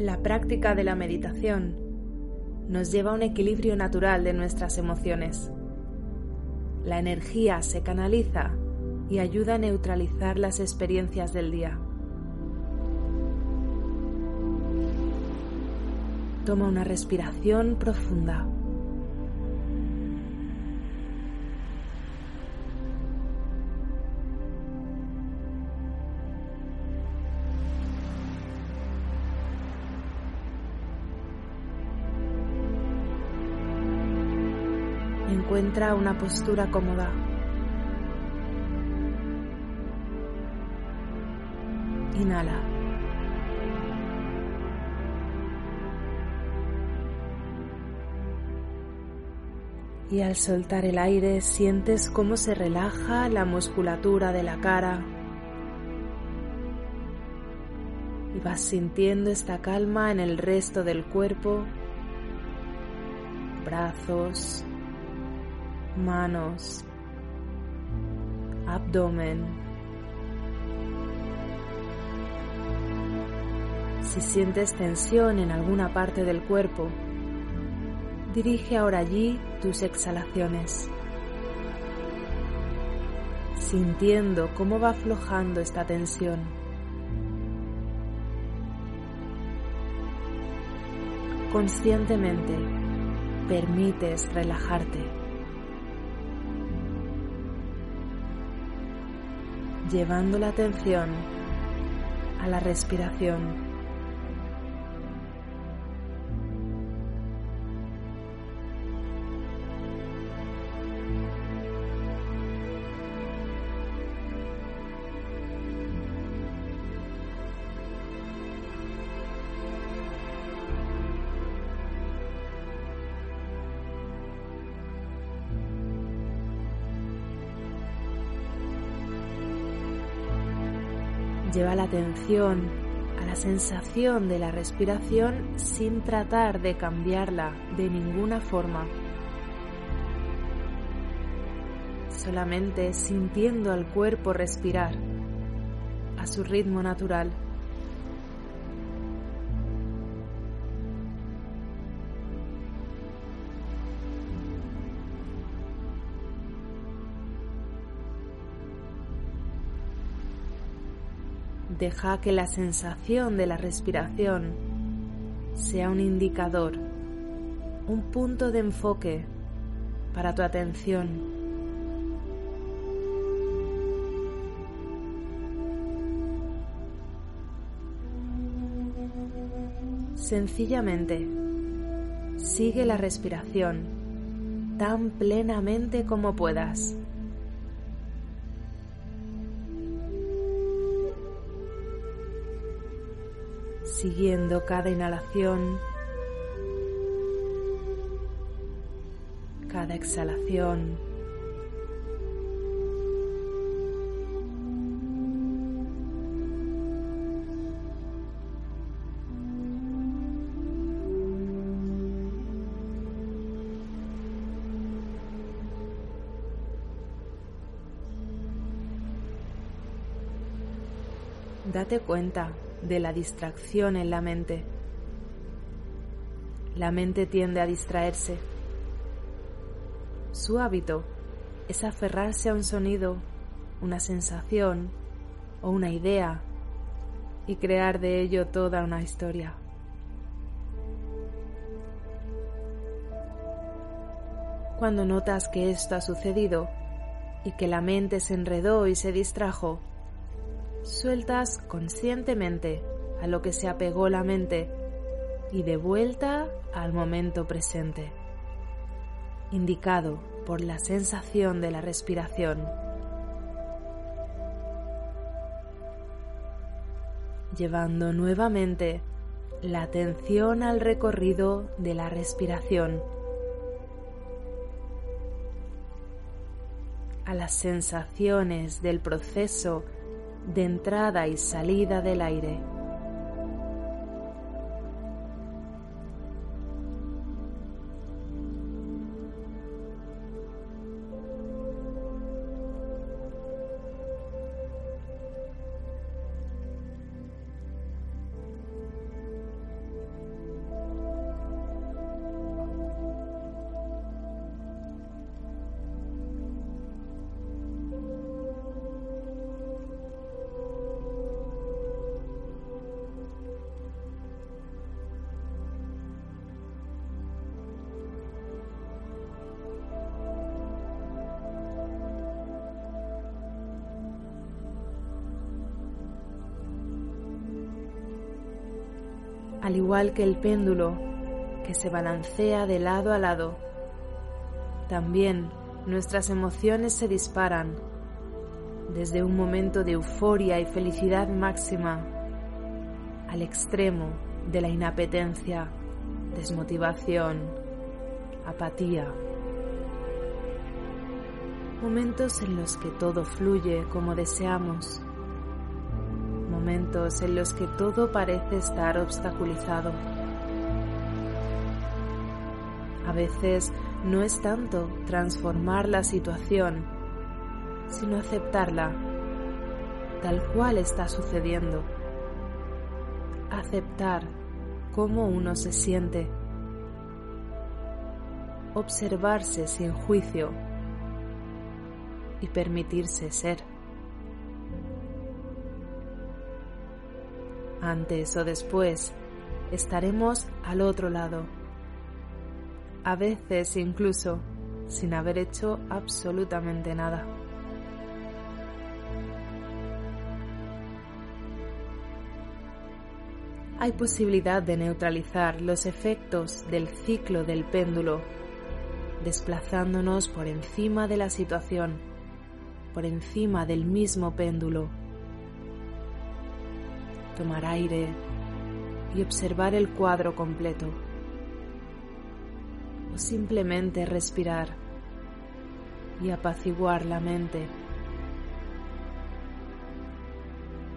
La práctica de la meditación nos lleva a un equilibrio natural de nuestras emociones. La energía se canaliza y ayuda a neutralizar las experiencias del día. Toma una respiración profunda. Encuentra una postura cómoda . Inhala y al soltar el aire sientes cómo se relaja la musculatura de la cara y vas sintiendo esta calma en el resto del cuerpo, brazos, manos, abdomen. Si sientes tensión en alguna parte del cuerpo, dirige ahora allí tus exhalaciones, sintiendo cómo va aflojando esta tensión. Conscientemente permites relajarte. Llevando la atención a la respiración. Lleva la atención a la sensación de la respiración sin tratar de cambiarla de ninguna forma, solamente sintiendo al cuerpo respirar a su ritmo natural. Deja que la sensación de la respiración sea un indicador, un punto de enfoque para tu atención. Sencillamente, sigue la respiración tan plenamente como puedas. Siguiendo cada inhalación, cada exhalación. Date cuenta de la distracción en la mente. La mente tiende a distraerse. Su hábito es aferrarse a un sonido, una sensación o una idea y crear de ello toda una historia. Cuando notas que esto ha sucedido y que la mente se enredó y se distrajo, sueltas conscientemente a lo que se apegó la mente y de vuelta al momento presente, indicado por la sensación de la respiración. Llevando nuevamente la atención al recorrido de la respiración, a las sensaciones del proceso de entrada y salida del aire. Al igual que el péndulo que se balancea de lado a lado, también nuestras emociones se disparan desde un momento de euforia y felicidad máxima al extremo de la inapetencia, desmotivación, apatía. Momentos en los que todo fluye como deseamos. Momentos en los que todo parece estar obstaculizado. A veces no es tanto transformar la situación, sino aceptarla tal cual está sucediendo. Aceptar cómo uno se siente. Observarse sin juicio y permitirse ser. Antes o después, estaremos al otro lado, a veces incluso sin haber hecho absolutamente nada. Hay posibilidad de neutralizar los efectos del ciclo del péndulo, desplazándonos por encima de la situación, por encima del mismo péndulo. Tomar aire y observar el cuadro completo, o simplemente respirar y apaciguar la mente.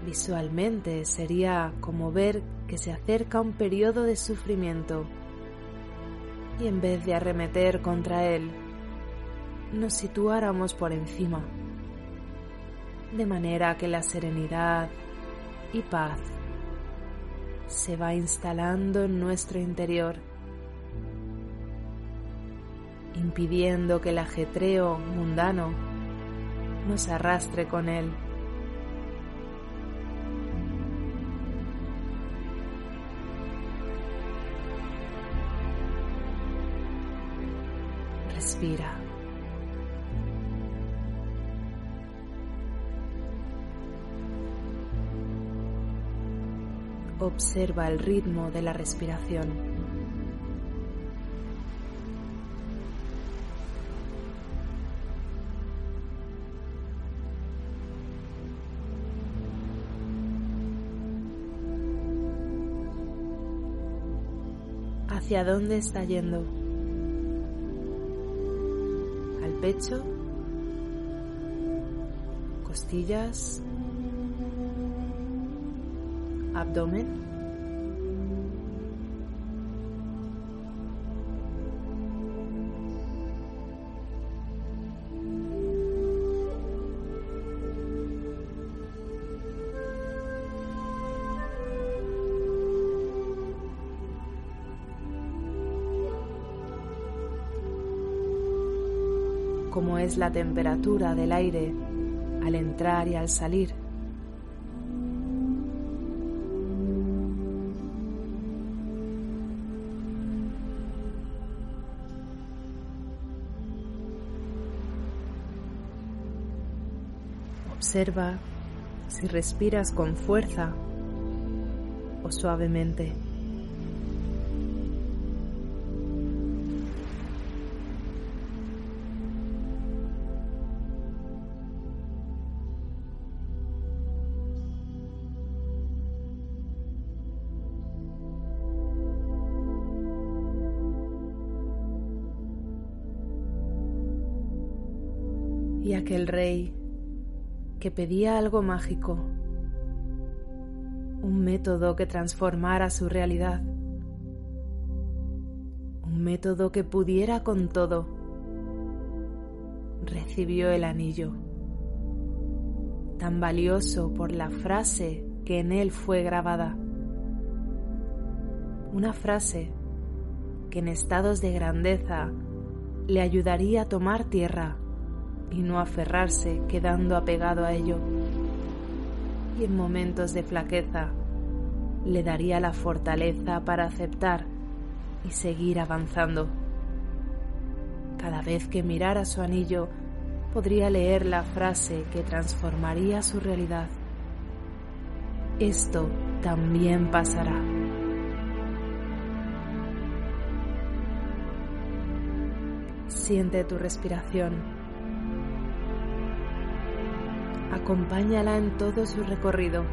Visualmente sería como ver que se acerca un periodo de sufrimiento y en vez de arremeter contra él, nos situáramos por encima, de manera que la serenidad y paz se va instalando en nuestro interior, impidiendo que el ajetreo mundano nos arrastre con él. Respira. Observa el ritmo de la respiración. ¿Hacia dónde está yendo? ¿Al pecho? ¿Costillas? ¿Abdomen? ¿Cómo es la temperatura del aire al entrar y al salir? Observa si respiras con fuerza o suavemente. y aquel rey que pedía algo mágico, un método que transformara su realidad, un método que pudiera con todo, recibió el anillo, tan valioso por la frase que en él fue grabada, una frase que en estados de grandeza le ayudaría a tomar tierra y no aferrarse quedando apegado a ello, y en momentos de flaqueza le daría la fortaleza para aceptar y seguir avanzando. Cada vez que mirara su anillo podría leer la frase que transformaría su realidad: esto también pasará. Siente tu respiración. Acompáñala en todo su recorrido.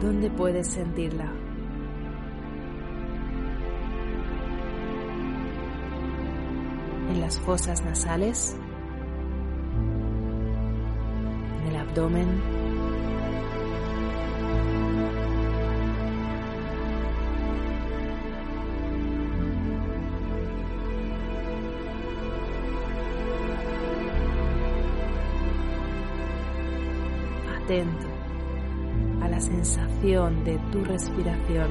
¿Dónde puedes sentirla? ¿En las fosas nasales? ¿En el abdomen? Atento a la sensación de tu respiración.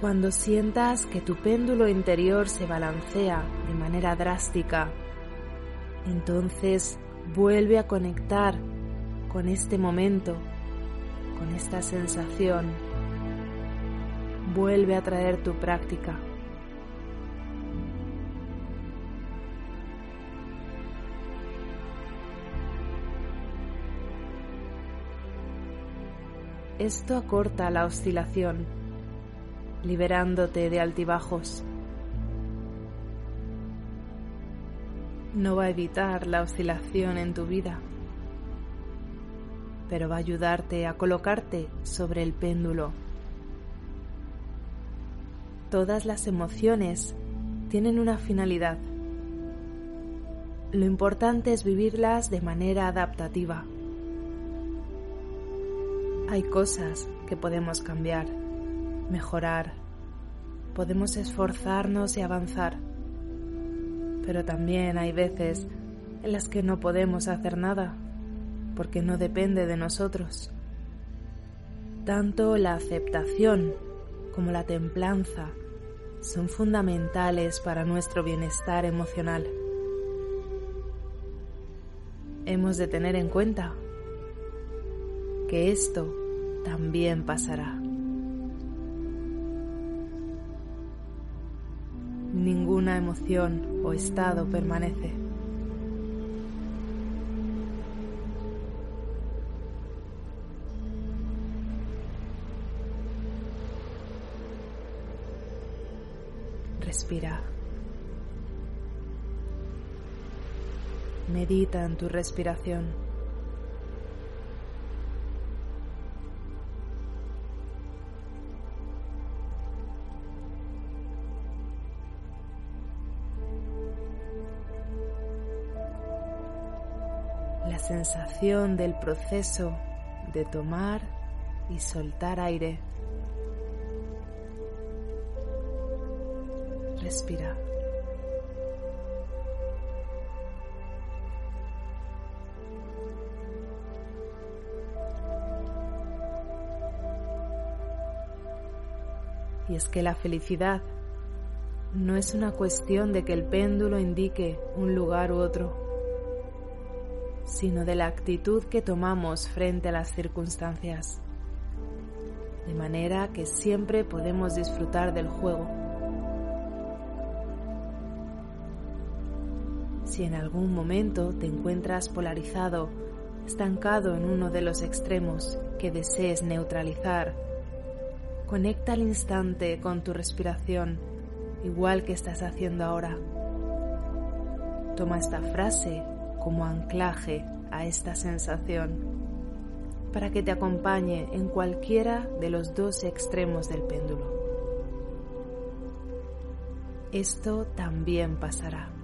Cuando sientas que tu péndulo interior se balancea de manera drástica, entonces vuelve a conectar con este momento, con esta sensación. Vuelve a traer tu práctica. Esto acorta la oscilación, liberándote de altibajos. No va a evitar la oscilación en tu vida, pero va a ayudarte a colocarte sobre el péndulo. Todas las emociones tienen una finalidad. Lo importante es vivirlas de manera adaptativa. Hay cosas que podemos cambiar, mejorar, podemos esforzarnos y avanzar, pero también hay veces en las que no podemos hacer nada porque no depende de nosotros. Tanto la aceptación como la templanza son fundamentales para nuestro bienestar emocional. Hemos de tener en cuenta que esto también pasará. Ninguna emoción o estado permanece. Respira. Medita en tu respiración. La sensación del proceso de tomar y soltar aire. Respira. Y es que la felicidad no es una cuestión de que el péndulo indique un lugar u otro, sino de la actitud que tomamos frente a las circunstancias, de manera que siempre podemos disfrutar del juego. Si en algún momento te encuentras polarizado, estancado en uno de los extremos que desees neutralizar, conecta al instante con tu respiración, igual que estás haciendo ahora. Toma esta frase como anclaje a esta sensación, para que te acompañe en cualquiera de los dos extremos del péndulo. Esto también pasará.